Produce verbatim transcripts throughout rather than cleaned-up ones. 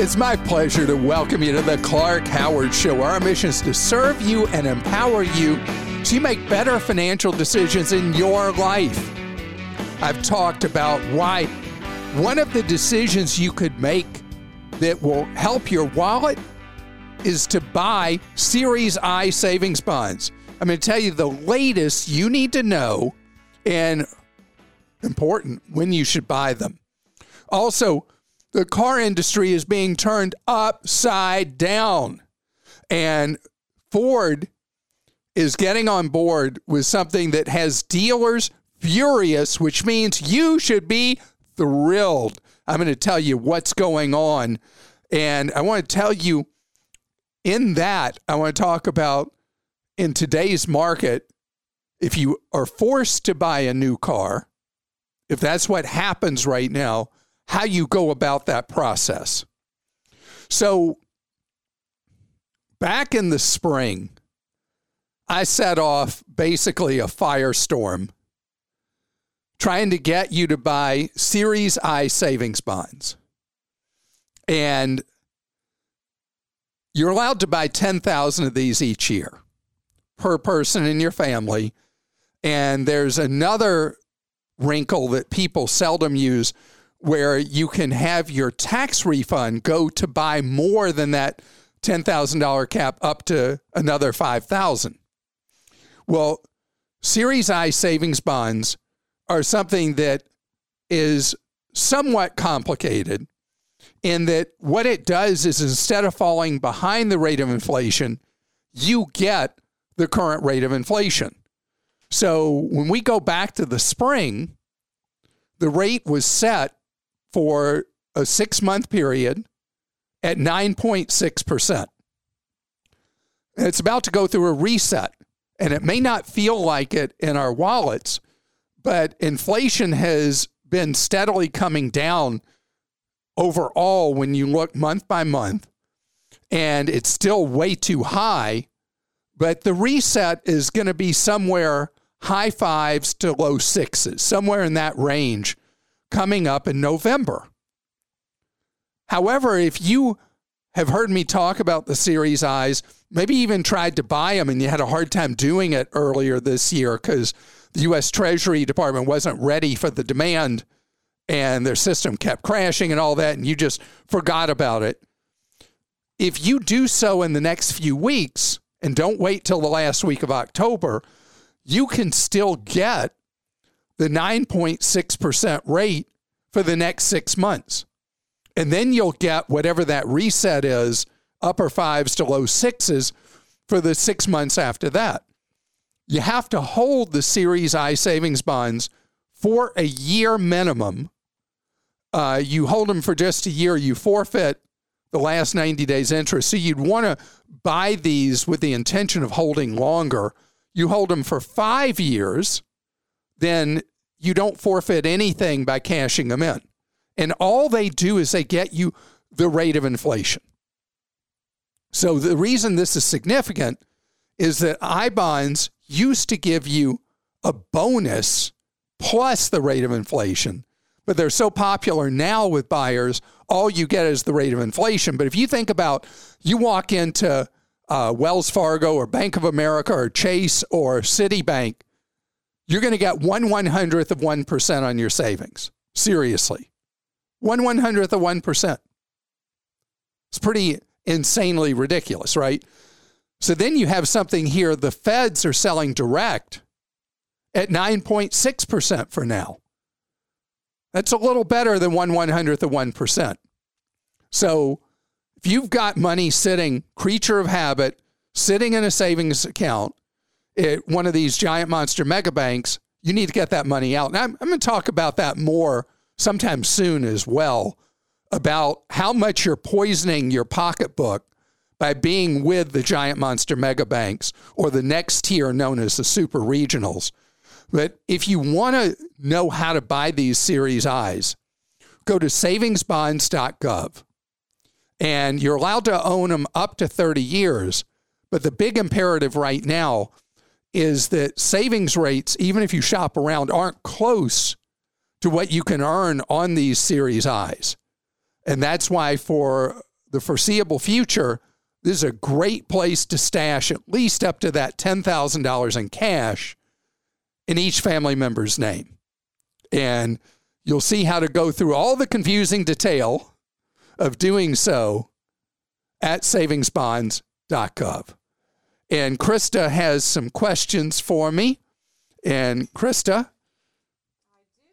It's my pleasure to welcome you to the Clark Howard Show. Our mission is to serve you and empower you so you make better financial decisions in your life. I've talked about why one of the decisions you could make that will help your wallet is to buy Series I Savings Bonds. I'm going to tell you the latest you need to know and, important, when you should buy them. Also, the car industry is being turned upside down, and Ford is getting on board with something that has dealers furious, which means you should be thrilled. I'm going to tell you what's going on, and I want to tell you in that, I want to talk about in today's market, if you are forced to buy a new car, if that's what happens right now, how you go about that process. So back in the spring, I set off basically a firestorm trying to get you to buy Series I Savings Bonds. And you're allowed to buy ten thousand of these each year per person in your family. And there's another wrinkle that people seldom use, where you can have your tax refund go to buy more than that ten thousand dollars cap up to another five thousand dollars. Well, Series I savings bonds are something that is somewhat complicated in that what it does is instead of falling behind the rate of inflation, you get the current rate of inflation. So when we go back to the spring, the rate was set for a six-month period at nine point six percent. It's about to go through a reset, and it may not feel like it in our wallets, but inflation has been steadily coming down overall when you look month by month, and it's still way too high, but the reset is going to be somewhere high fives to low sixes, somewhere in that range, coming up in November. However, if you have heard me talk about the Series I's, maybe even tried to buy them and you had a hard time doing it earlier this year because the U S Treasury Department wasn't ready for the demand and their system kept crashing and all that, and you just forgot about it. If you do so in the next few weeks and don't wait till the last week of October, you can still get the nine point six percent rate for the next six months. And then you'll get whatever that reset is, upper fives to low sixes, for the six months after that. You have to hold the Series I savings bonds for a year minimum. Uh, you hold them for just a year, you forfeit the last ninety days interest. So you'd want to buy these with the intention of holding longer. You hold them for five years, then you don't forfeit anything by cashing them in. And all they do is they get you the rate of inflation. So the reason this is significant is that I bonds used to give you a bonus plus the rate of inflation, but they're so popular now with buyers, all you get is the rate of inflation. But if you think about, you walk into uh, Wells Fargo or Bank of America or Chase or Citibank, you're going to get one one-hundredth of one percent on your savings. Seriously. One one-hundredth of one percent. It's pretty insanely ridiculous, right? So then you have something here. The feds are selling direct at nine point six percent for now. That's a little better than one one-hundredth of one percent. So if you've got money sitting, creature of habit, sitting in a savings account, at one of these giant monster mega banks, you need to get that money out. And I'm, I'm going to talk about that more sometime soon as well, about how much you're poisoning your pocketbook by being with the giant monster mega banks or the next tier known as the super regionals. But if you want to know how to buy these Series I's, go to savings bonds dot gov. And you're allowed to own them up to thirty years. But the big imperative right now is that savings rates, even if you shop around, aren't close to what you can earn on these Series I's. And that's why for the foreseeable future, this is a great place to stash at least up to that ten thousand dollars in cash in each family member's name. And you'll see how to go through all the confusing detail of doing so at savings bonds dot gov. And Krista has some questions for me. And Krista,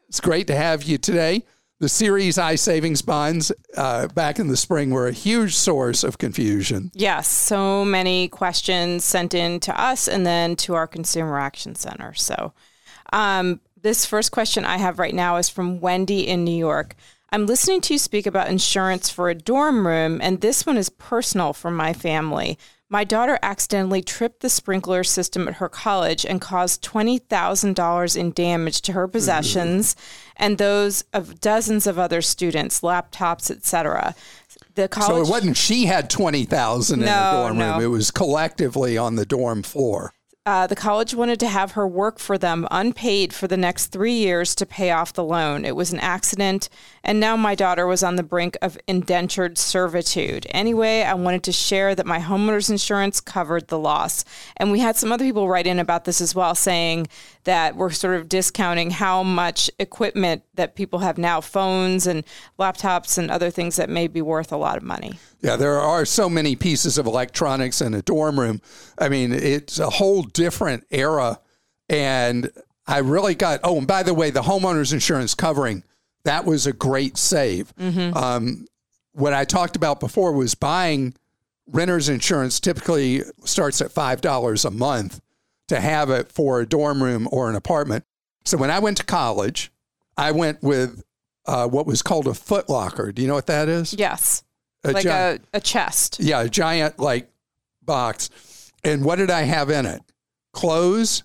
it's great to have you today. The Series I Savings Bonds uh, back in the spring were a huge source of confusion. Yes, so many questions sent in to us and then to our Consumer Action Center. So um, this first question I have right now is from Wendy in New York. I'm listening to you speak about insurance for a dorm room, and this one is personal for my family. My daughter accidentally tripped the sprinkler system at her college and caused twenty thousand dollars in damage to her possessions mm-hmm. and those of dozens of other students, laptops, et cetera. The college... So it wasn't she had twenty thousand dollars in no, the dorm no. room. It was collectively on the dorm floor. Uh, the college wanted to have her work for them unpaid for the next three years to pay off the loan. It was an accident, and now my daughter was on the brink of indentured servitude. Anyway, I wanted to share that my homeowner's insurance covered the loss. And we had some other people write in about this as well, saying that we're sort of discounting how much equipment that people have now, phones and laptops and other things that may be worth a lot of money. Yeah, there are so many pieces of electronics in a dorm room. I mean, it's a whole different era. And I really got, oh, and by the way, the homeowner's insurance covering, that was a great save. Mm-hmm. Um, what I talked about before was buying renter's insurance typically starts at five dollars a month to have it for a dorm room or an apartment. So when I went to college, I went with uh, what was called a Foot Locker. Do you know what that is? Yes. A like giant, a, a chest. Yeah, a giant like box. And what did I have in it? Clothes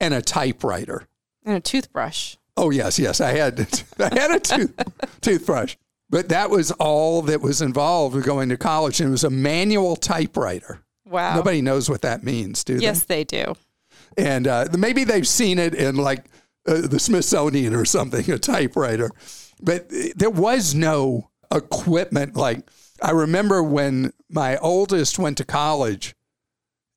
and a typewriter. And a toothbrush. Oh, yes, yes. I had I had a tooth, toothbrush. But that was all that was involved with going to college. And it was a manual typewriter. Wow. Nobody knows what that means, do they? Yes, they do. And uh, maybe they've seen it in like uh, the Smithsonian or something, a typewriter. But there was no equipment. Like, I remember when my oldest went to college,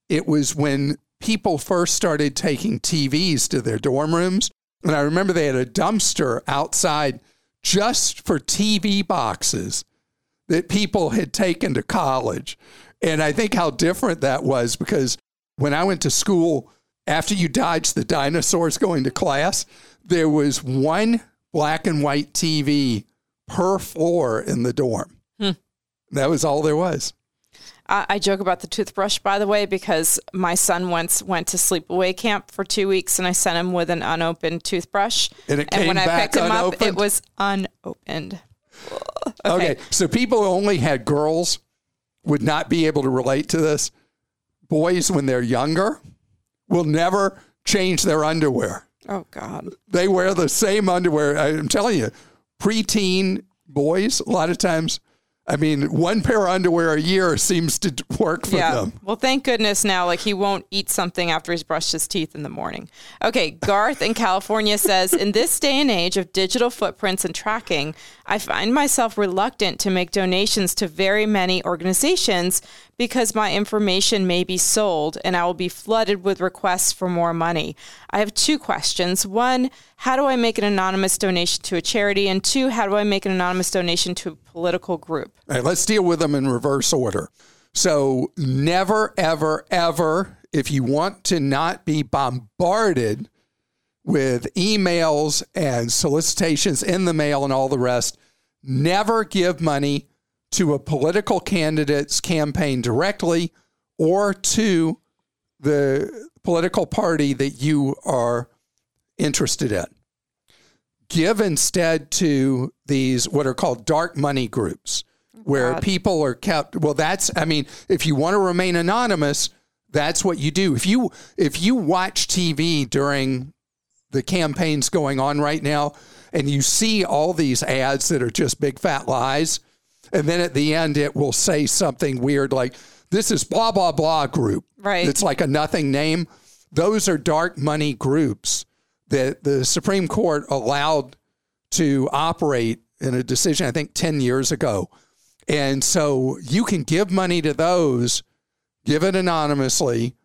it was when people first started taking T Vs to their dorm rooms. And I remember they had a dumpster outside just for T V boxes that people had taken to college. And I think how different that was, because when I went to school, after you dodged the dinosaurs going to class, there was one black and white T V per floor in the dorm. Hmm. That was all there was. I, I joke about the toothbrush, by the way, because my son once went to sleepaway camp for two weeks and I sent him with an unopened toothbrush. And it came and when back I picked him unopened? Up, it was unopened. Okay. okay. So people who only had girls would not be able to relate to this. Boys, when they're younger, will never change their underwear. Oh, God. They wear the same underwear. I'm telling you. Preteen boys, a lot of times, I mean, one pair of underwear a year seems to work for yeah. them. Well, thank goodness now, like he won't eat something after he's brushed his teeth in the morning. Okay, Garth in California says, in this day and age of digital footprints and tracking, I find myself reluctant to make donations to very many organizations because my information may be sold and I will be flooded with requests for more money. I have two questions. One, how do I make an anonymous donation to a charity? And two, how do I make an anonymous donation to a political group? All right, let's deal with them in reverse order. So never, ever, ever, if you want to not be bombarded with emails and solicitations in the mail and all the rest, never give money to a political candidate's campaign directly or to the political party that you are interested in. give instead to these what are called dark money groups, where God. people are kept. Well, that's, I mean, if you want to remain anonymous, that's what you do. If you if you watch T V during the campaigns going on right now, and you see all these ads that are just big fat lies, and then at the end it will say something weird like, this is blah, blah, blah group. Right. It's like a nothing name. Those are dark money groups that the Supreme Court allowed to operate in a decision, I think, ten years ago. And so you can give money to those, give it anonymously,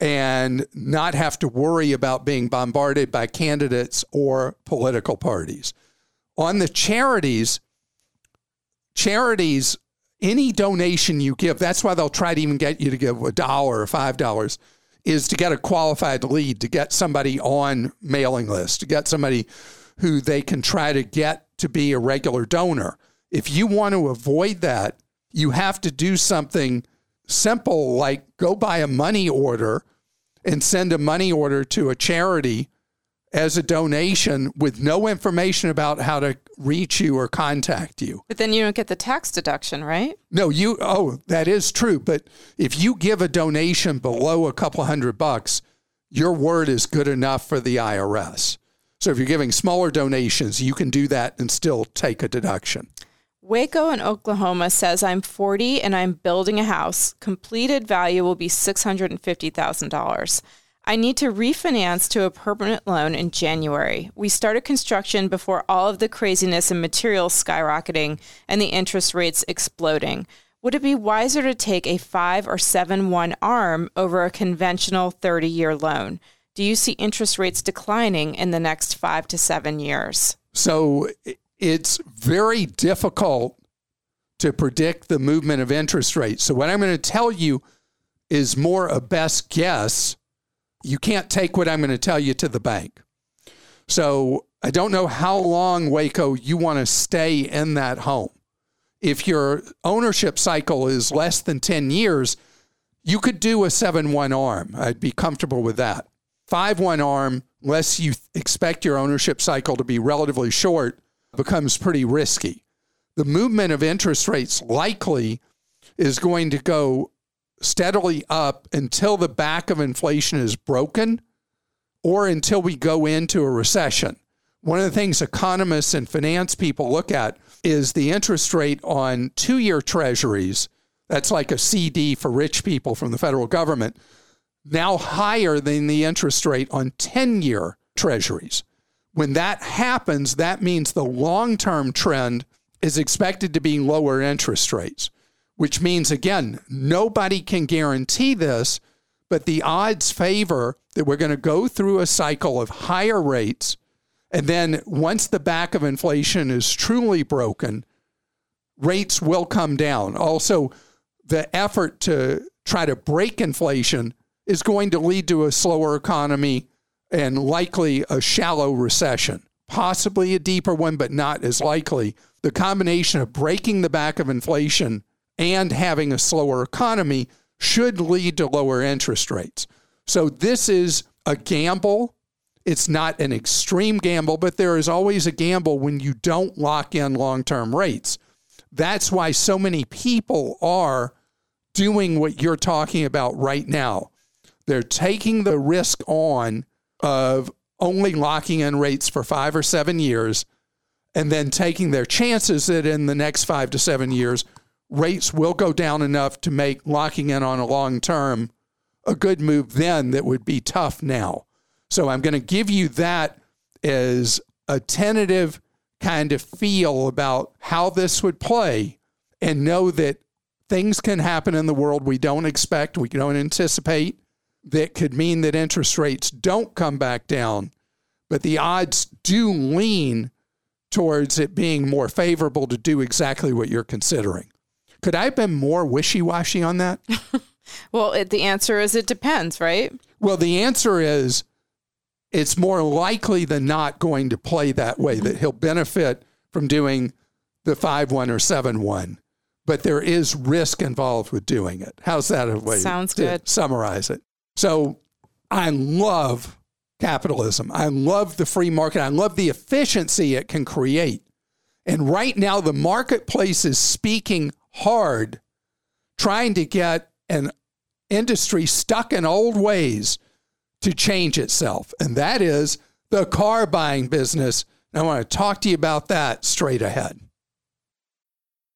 and not have to worry about being bombarded by candidates or political parties. On the charities, charities, any donation you give, that's why they'll try to even get you to give a dollar or five dollars, is to get a qualified lead, to get somebody on mailing list, to get somebody who they can try to get to be a regular donor. If you want to avoid that, you have to do something simple, like go buy a money order and send a money order to a charity as a donation with no information about how to reach you or contact you. But then you don't get the tax deduction, right? No, you, oh, that is true. But if you give a donation below a couple hundred bucks, your word is good enough for the I R S. So if you're giving smaller donations, you can do that and still take a deduction. Waco in Oklahoma says, I'm forty and I'm building a house. Completed value will be six hundred fifty thousand dollars. I need to refinance to a permanent loan in January. We started construction before all of the craziness and materials skyrocketing and the interest rates exploding. Would it be wiser to take a five or seven one ARM over a conventional thirty-year loan? Do you see interest rates declining in the next five to seven years? So it's very difficult to predict the movement of interest rates. So what I'm going to tell you is more a best guess. You can't take what I'm going to tell you to the bank. So I don't know how long, Waco, you want to stay in that home. If your ownership cycle is less than ten years, you could do a seven one ARM. I'd be comfortable with that. five one ARM, unless you expect your ownership cycle to be relatively short, becomes pretty risky. The movement of interest rates likely is going to go steadily up until the back of inflation is broken or until we go into a recession. One of the things economists and finance people look at is the interest rate on two-year treasuries. That's like a C D for rich people from the federal government, now higher than the interest rate on ten-year treasuries. When that happens, that means the long-term trend is expected to be lower interest rates, which means, again, nobody can guarantee this, but the odds favor that we're going to go through a cycle of higher rates, and then once the back of inflation is truly broken, rates will come down. Also, the effort to try to break inflation is going to lead to a slower economy and likely a shallow recession, possibly a deeper one, but not as likely. The combination of breaking the back of inflation and having a slower economy should lead to lower interest rates. So this is a gamble. It's not an extreme gamble, but there is always a gamble when you don't lock in long-term rates. That's why so many people are doing what you're talking about right now. They're taking the risk on of only locking in rates for five or seven years and then taking their chances that in the next five to seven years, rates will go down enough to make locking in on a long term a good move then that would be tough now. So I'm going to give you that as a tentative kind of feel about how this would play, and know that things can happen in the world we don't expect, we don't anticipate, that could mean that interest rates don't come back down, but the odds do lean towards it being more favorable to do exactly what you're considering. Could I have been more wishy-washy on that? Well, it, the answer is it depends, right? Well, the answer is it's more likely than not going to play that way, that he'll benefit from doing the five one or seven one, but there is risk involved with doing it. How's that a way Sounds to good. summarize it? So I love capitalism. I love the free market. I love the efficiency it can create. And right now, the marketplace is speaking hard, trying to get an industry stuck in old ways to change itself. And that is the car buying business. And I want to talk to you about that straight ahead.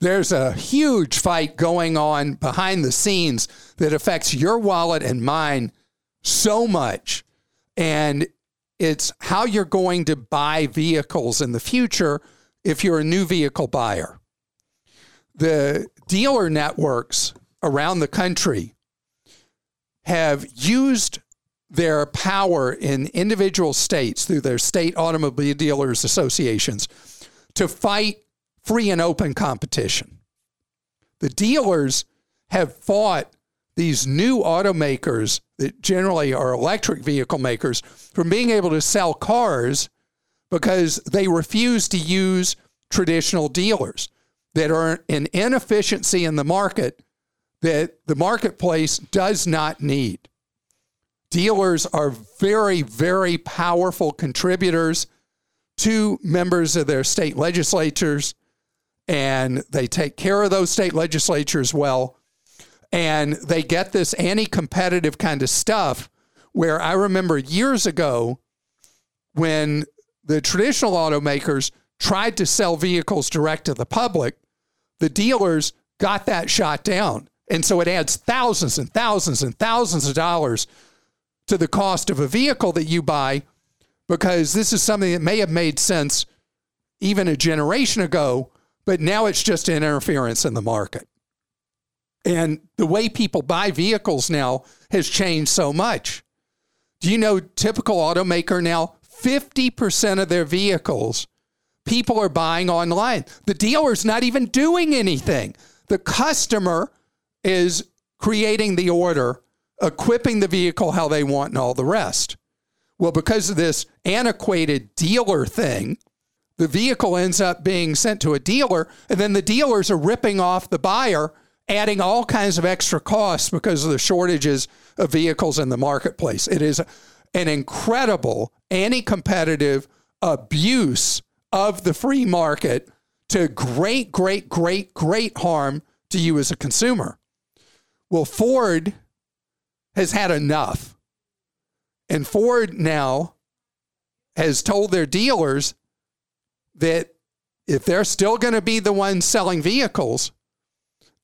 There's a huge fight going on behind the scenes that affects your wallet and mine so much. And it's how you're going to buy vehicles in the future if you're a new vehicle buyer. The dealer networks around the country have used their power in individual states through their state automobile dealers associations to fight free and open competition. The dealers have fought these new automakers that generally are electric vehicle makers from being able to sell cars because they refuse to use traditional dealers that are an inefficiency in the market that the marketplace does not need. Dealers are very, very powerful contributors to members of their state legislatures, and they take care of those state legislatures well. And they get this anti-competitive kind of stuff where I remember years ago when the traditional automakers tried to sell vehicles direct to the public, the dealers got that shot down. And so it adds thousands and thousands and thousands of dollars to the cost of a vehicle that you buy, because this is something that may have made sense even a generation ago, but now it's just an interference in the market. And the way people buy vehicles now has changed so much. Do you know, typical automaker now, fifty percent of their vehicles, people are buying online. The dealer's not even doing anything. The customer is creating the order, equipping the vehicle how they want, and all the rest. Well, because of this antiquated dealer thing, the vehicle ends up being sent to a dealer, and then the dealers are ripping off the buyer, adding all kinds of extra costs because of the shortages of vehicles in the marketplace. It is an incredible anti-competitive abuse of the free market to great, great, great, great harm to you as a consumer. Well, Ford has had enough. And Ford now has told their dealers that if they're still going to be the ones selling vehicles,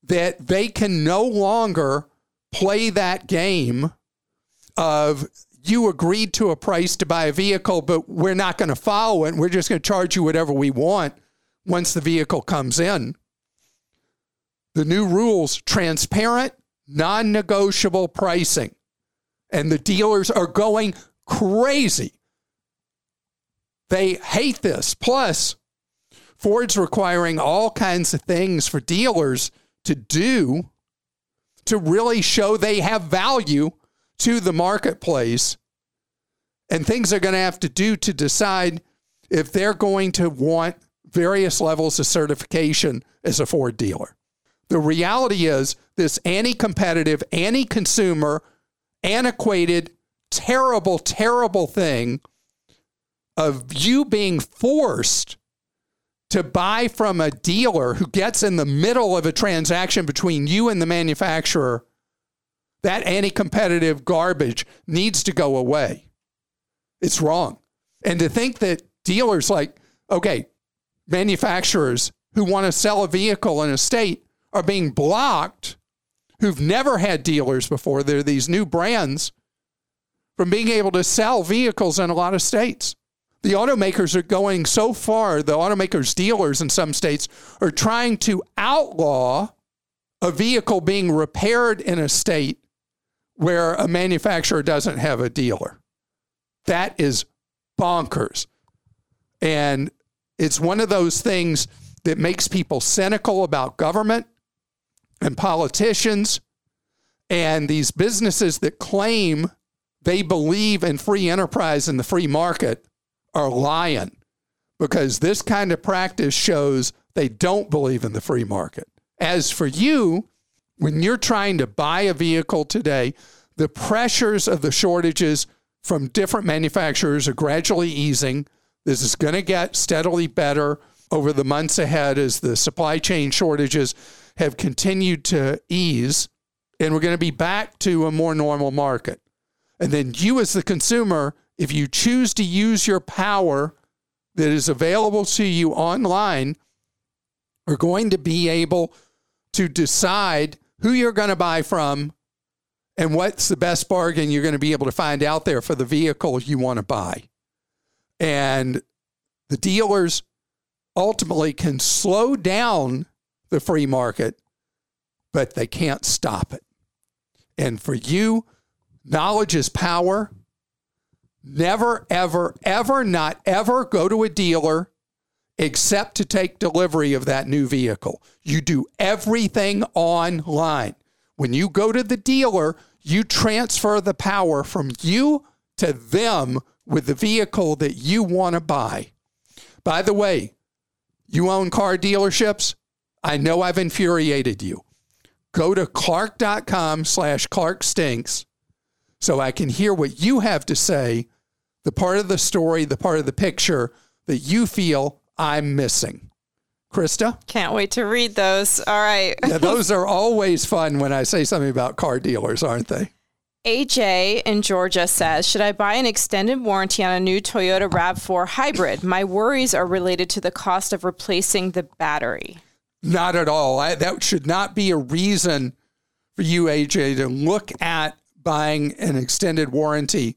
that they can no longer play that game of you agreed to a price to buy a vehicle, but we're not going to follow it. We're just going to charge you whatever we want once the vehicle comes in. The new rules, transparent, non-negotiable pricing. And the dealers are going crazy. They hate this. Plus, Ford's requiring all kinds of things for dealers to do to really show they have value to the marketplace. And things they're going to have to do to decide if they're going to want various levels of certification as a Ford dealer. The reality is this anti-competitive, anti-consumer, antiquated, terrible, terrible thing of you being forced to buy from a dealer who gets in the middle of a transaction between you and the manufacturer. That anti-competitive garbage needs to go away. It's wrong. And to think that dealers like, okay, manufacturers who want to sell a vehicle in a state are being blocked, who've never had dealers before. They're these new brands from being able to sell vehicles in a lot of states. The automakers are going so far, the automakers dealers in some states are trying to outlaw a vehicle being repaired in a state where a manufacturer doesn't have a dealer. That is bonkers. And it's one of those things that makes people cynical about government and politicians and these businesses that claim they believe in free enterprise and the free market are lying, because this kind of practice shows they don't believe in the free market. As for you, when you're trying to buy a vehicle today, the pressures of the shortages from different manufacturers are gradually easing. This is going to get steadily better over the months ahead as the supply chain shortages have continued to ease, and we're going to be back to a more normal market. And then you as the consumer, if you choose to use your power that is available to you online, are going to be able to decide who you're going to buy from and what's the best bargain you're going to be able to find out there for the vehicle you want to buy. And the dealers ultimately can slow down the free market, but they can't stop it. And for you, knowledge is power. Never, ever, ever, not ever go to a dealer except to take delivery of that new vehicle. You do everything online. When you go to the dealer, you transfer the power from you to them with the vehicle that you want to buy. By the way, you own car dealerships? I know I've infuriated you. Go to Clark.com slash Clark Stinks so I can hear what you have to say, the part of the story, the part of the picture that you feel I'm missing. Krista? Can't wait to read those. All right. Yeah, those are always fun when I say something about car dealers, aren't they? A J in Georgia says, should I buy an extended warranty on a new Toyota RAV four hybrid? My worries are related to the cost of replacing the battery. Not at all. I, that should not be a reason for you, A J, to look at buying an extended warranty.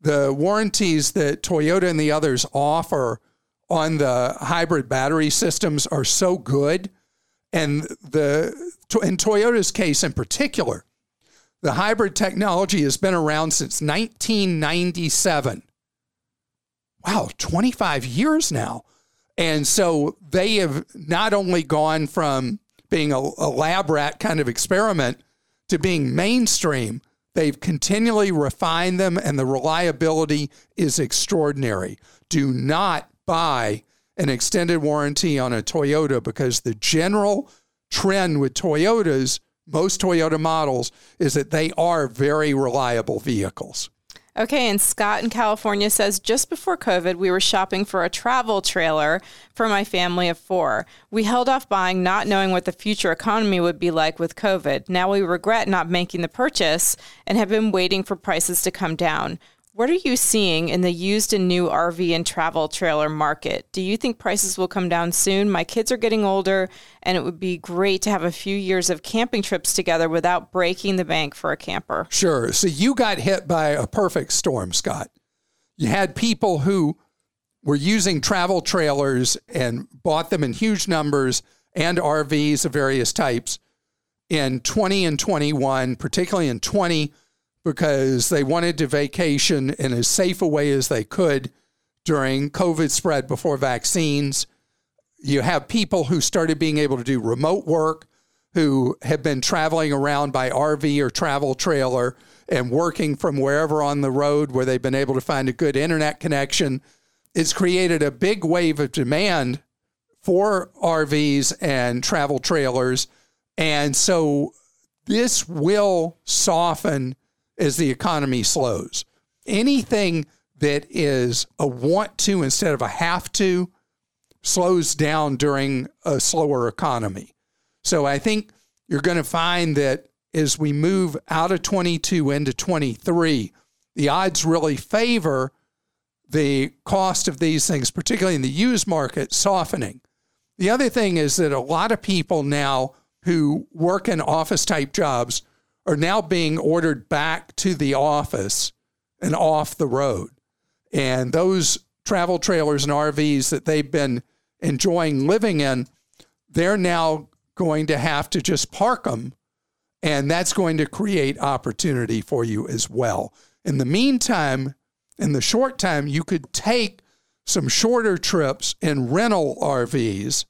The warranties that Toyota and the others offer on the hybrid battery systems are so good. And the in Toyota's case in particular, the hybrid technology has been around since nineteen ninety-seven. Wow, twenty-five years now. And so they have not only gone from being a, a lab rat kind of experiment to being mainstream, they've continually refined them, and the reliability is extraordinary. Do not buy an extended warranty on a Toyota, because the general trend with Toyotas, most Toyota models, is that they are very reliable vehicles. Okay, and Scott in California says, just before COVID, we were shopping for a travel trailer for my family of four. We held off buying, not knowing what the future economy would be like with COVID. Now we regret not making the purchase and have been waiting for prices to come down. What are you seeing in the used and new R V and travel trailer market? Do you think prices will come down soon? My kids are getting older, and it would be great to have a few years of camping trips together without breaking the bank for a camper. Sure. So you got hit by a perfect storm, Scott. You had people who were using travel trailers and bought them in huge numbers, and R Vs of various types in twenty and twenty-one, particularly in twenty, because they wanted to vacation in as safe a way as they could during COVID spread before vaccines. You have people who started being able to do remote work, who have been traveling around by R V or travel trailer and working from wherever on the road where they've been able to find a good internet connection. It's created a big wave of demand for R Vs and travel trailers. And so this will soften as the economy slows. Anything that is a want to instead of a have to slows down during a slower economy. So I think you're going to find that as we move out of twenty-two into twenty-three, the odds really favor the cost of these things, particularly in the used market, softening. The other thing is that a lot of people now who work in office type jobs are now being ordered back to the office and off the road. And those travel trailers and R Vs that they've been enjoying living in, they're now going to have to just park them. And that's going to create opportunity for you as well. In the meantime, in the short time, you could take some shorter trips in rental R Vs.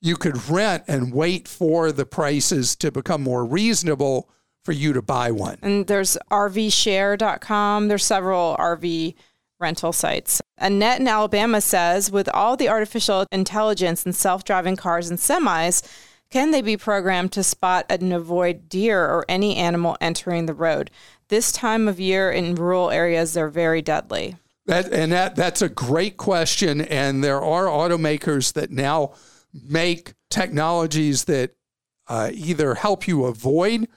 You could rent and wait for the prices to become more reasonable for you to buy one. And there's R V share dot com. There's several R V rental sites. Annette in Alabama says, with all the artificial intelligence and self-driving cars and semis, can they be programmed to spot and avoid deer or any animal entering the road? This time of year in rural areas, they're very deadly. That, and that, that's a great question. And there are automakers that now make technologies that uh, either help you avoid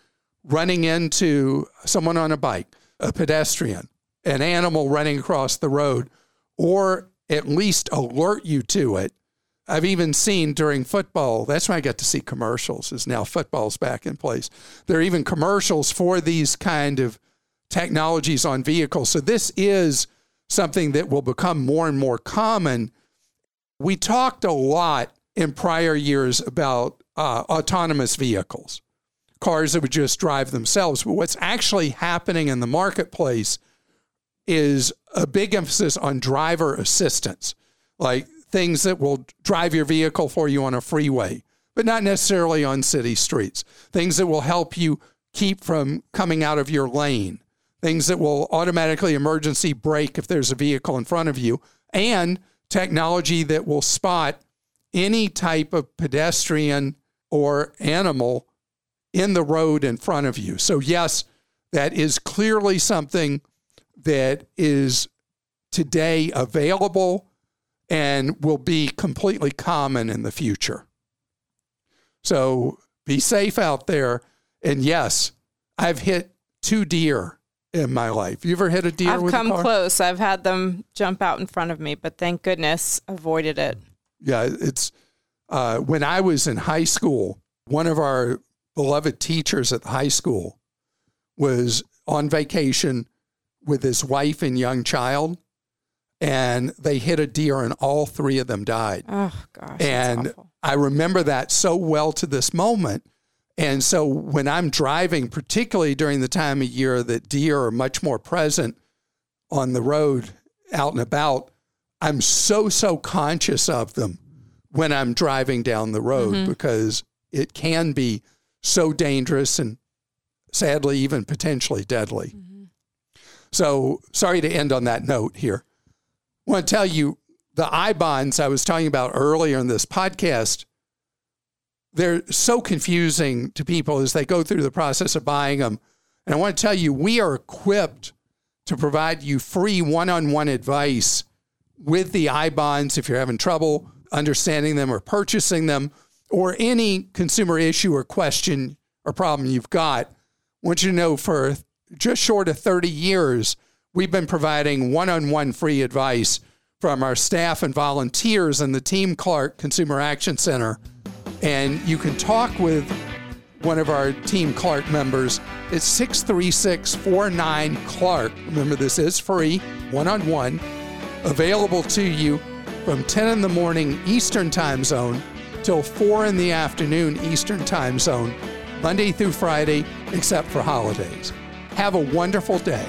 running into someone on a bike, a pedestrian, an animal running across the road, or at least alert you to it. I've even seen during football, that's when I got to see commercials, is now football's back in place. There are even commercials for these kind of technologies on vehicles. So this is something that will become more and more common. We talked a lot in prior years about uh, autonomous vehicles, cars that would just drive themselves. But what's actually happening in the marketplace is a big emphasis on driver assistance, like things that will drive your vehicle for you on a freeway, but not necessarily on city streets. Things that will help you keep from coming out of your lane. Things that will automatically emergency brake if there's a vehicle in front of you. And technology that will spot any type of pedestrian or animal in the road in front of you. So yes, that is clearly something that is today available and will be completely common in the future. So be safe out there. And yes, I've hit two deer in my life. You ever hit a deer I've with a car? I've come close. I've had them jump out in front of me, but thank goodness avoided it. Yeah, it's uh, when I was in high school, one of our beloved teachers at the high school was on vacation with his wife and young child, and they hit a deer and all three of them died. Oh, gosh. And I remember that so well to this moment. And so when I'm driving, particularly during the time of year that deer are much more present on the road, out and about, I'm so, so conscious of them when I'm driving down the road, mm-hmm. because it can be so dangerous and sadly, even potentially deadly. Mm-hmm. So sorry to end on that note here. I want to tell you, the I-bonds I was talking about earlier in this podcast, they're so confusing to people as they go through the process of buying them. And I want to tell you, we are equipped to provide you free one-on-one advice with the I-bonds if you're having trouble understanding them or purchasing them, or any consumer issue or question or problem you've got. I want you to know for just short of thirty years, we've been providing one-on-one free advice from our staff and volunteers in the Team Clark Consumer Action Center. And you can talk with one of our Team Clark members. It's six three six, four nine, Clark. Remember, this is free, one-on-one, available to you from ten in the morning Eastern time zone till four in the afternoon Eastern time zone, Monday through Friday, except for holidays. Have a wonderful day.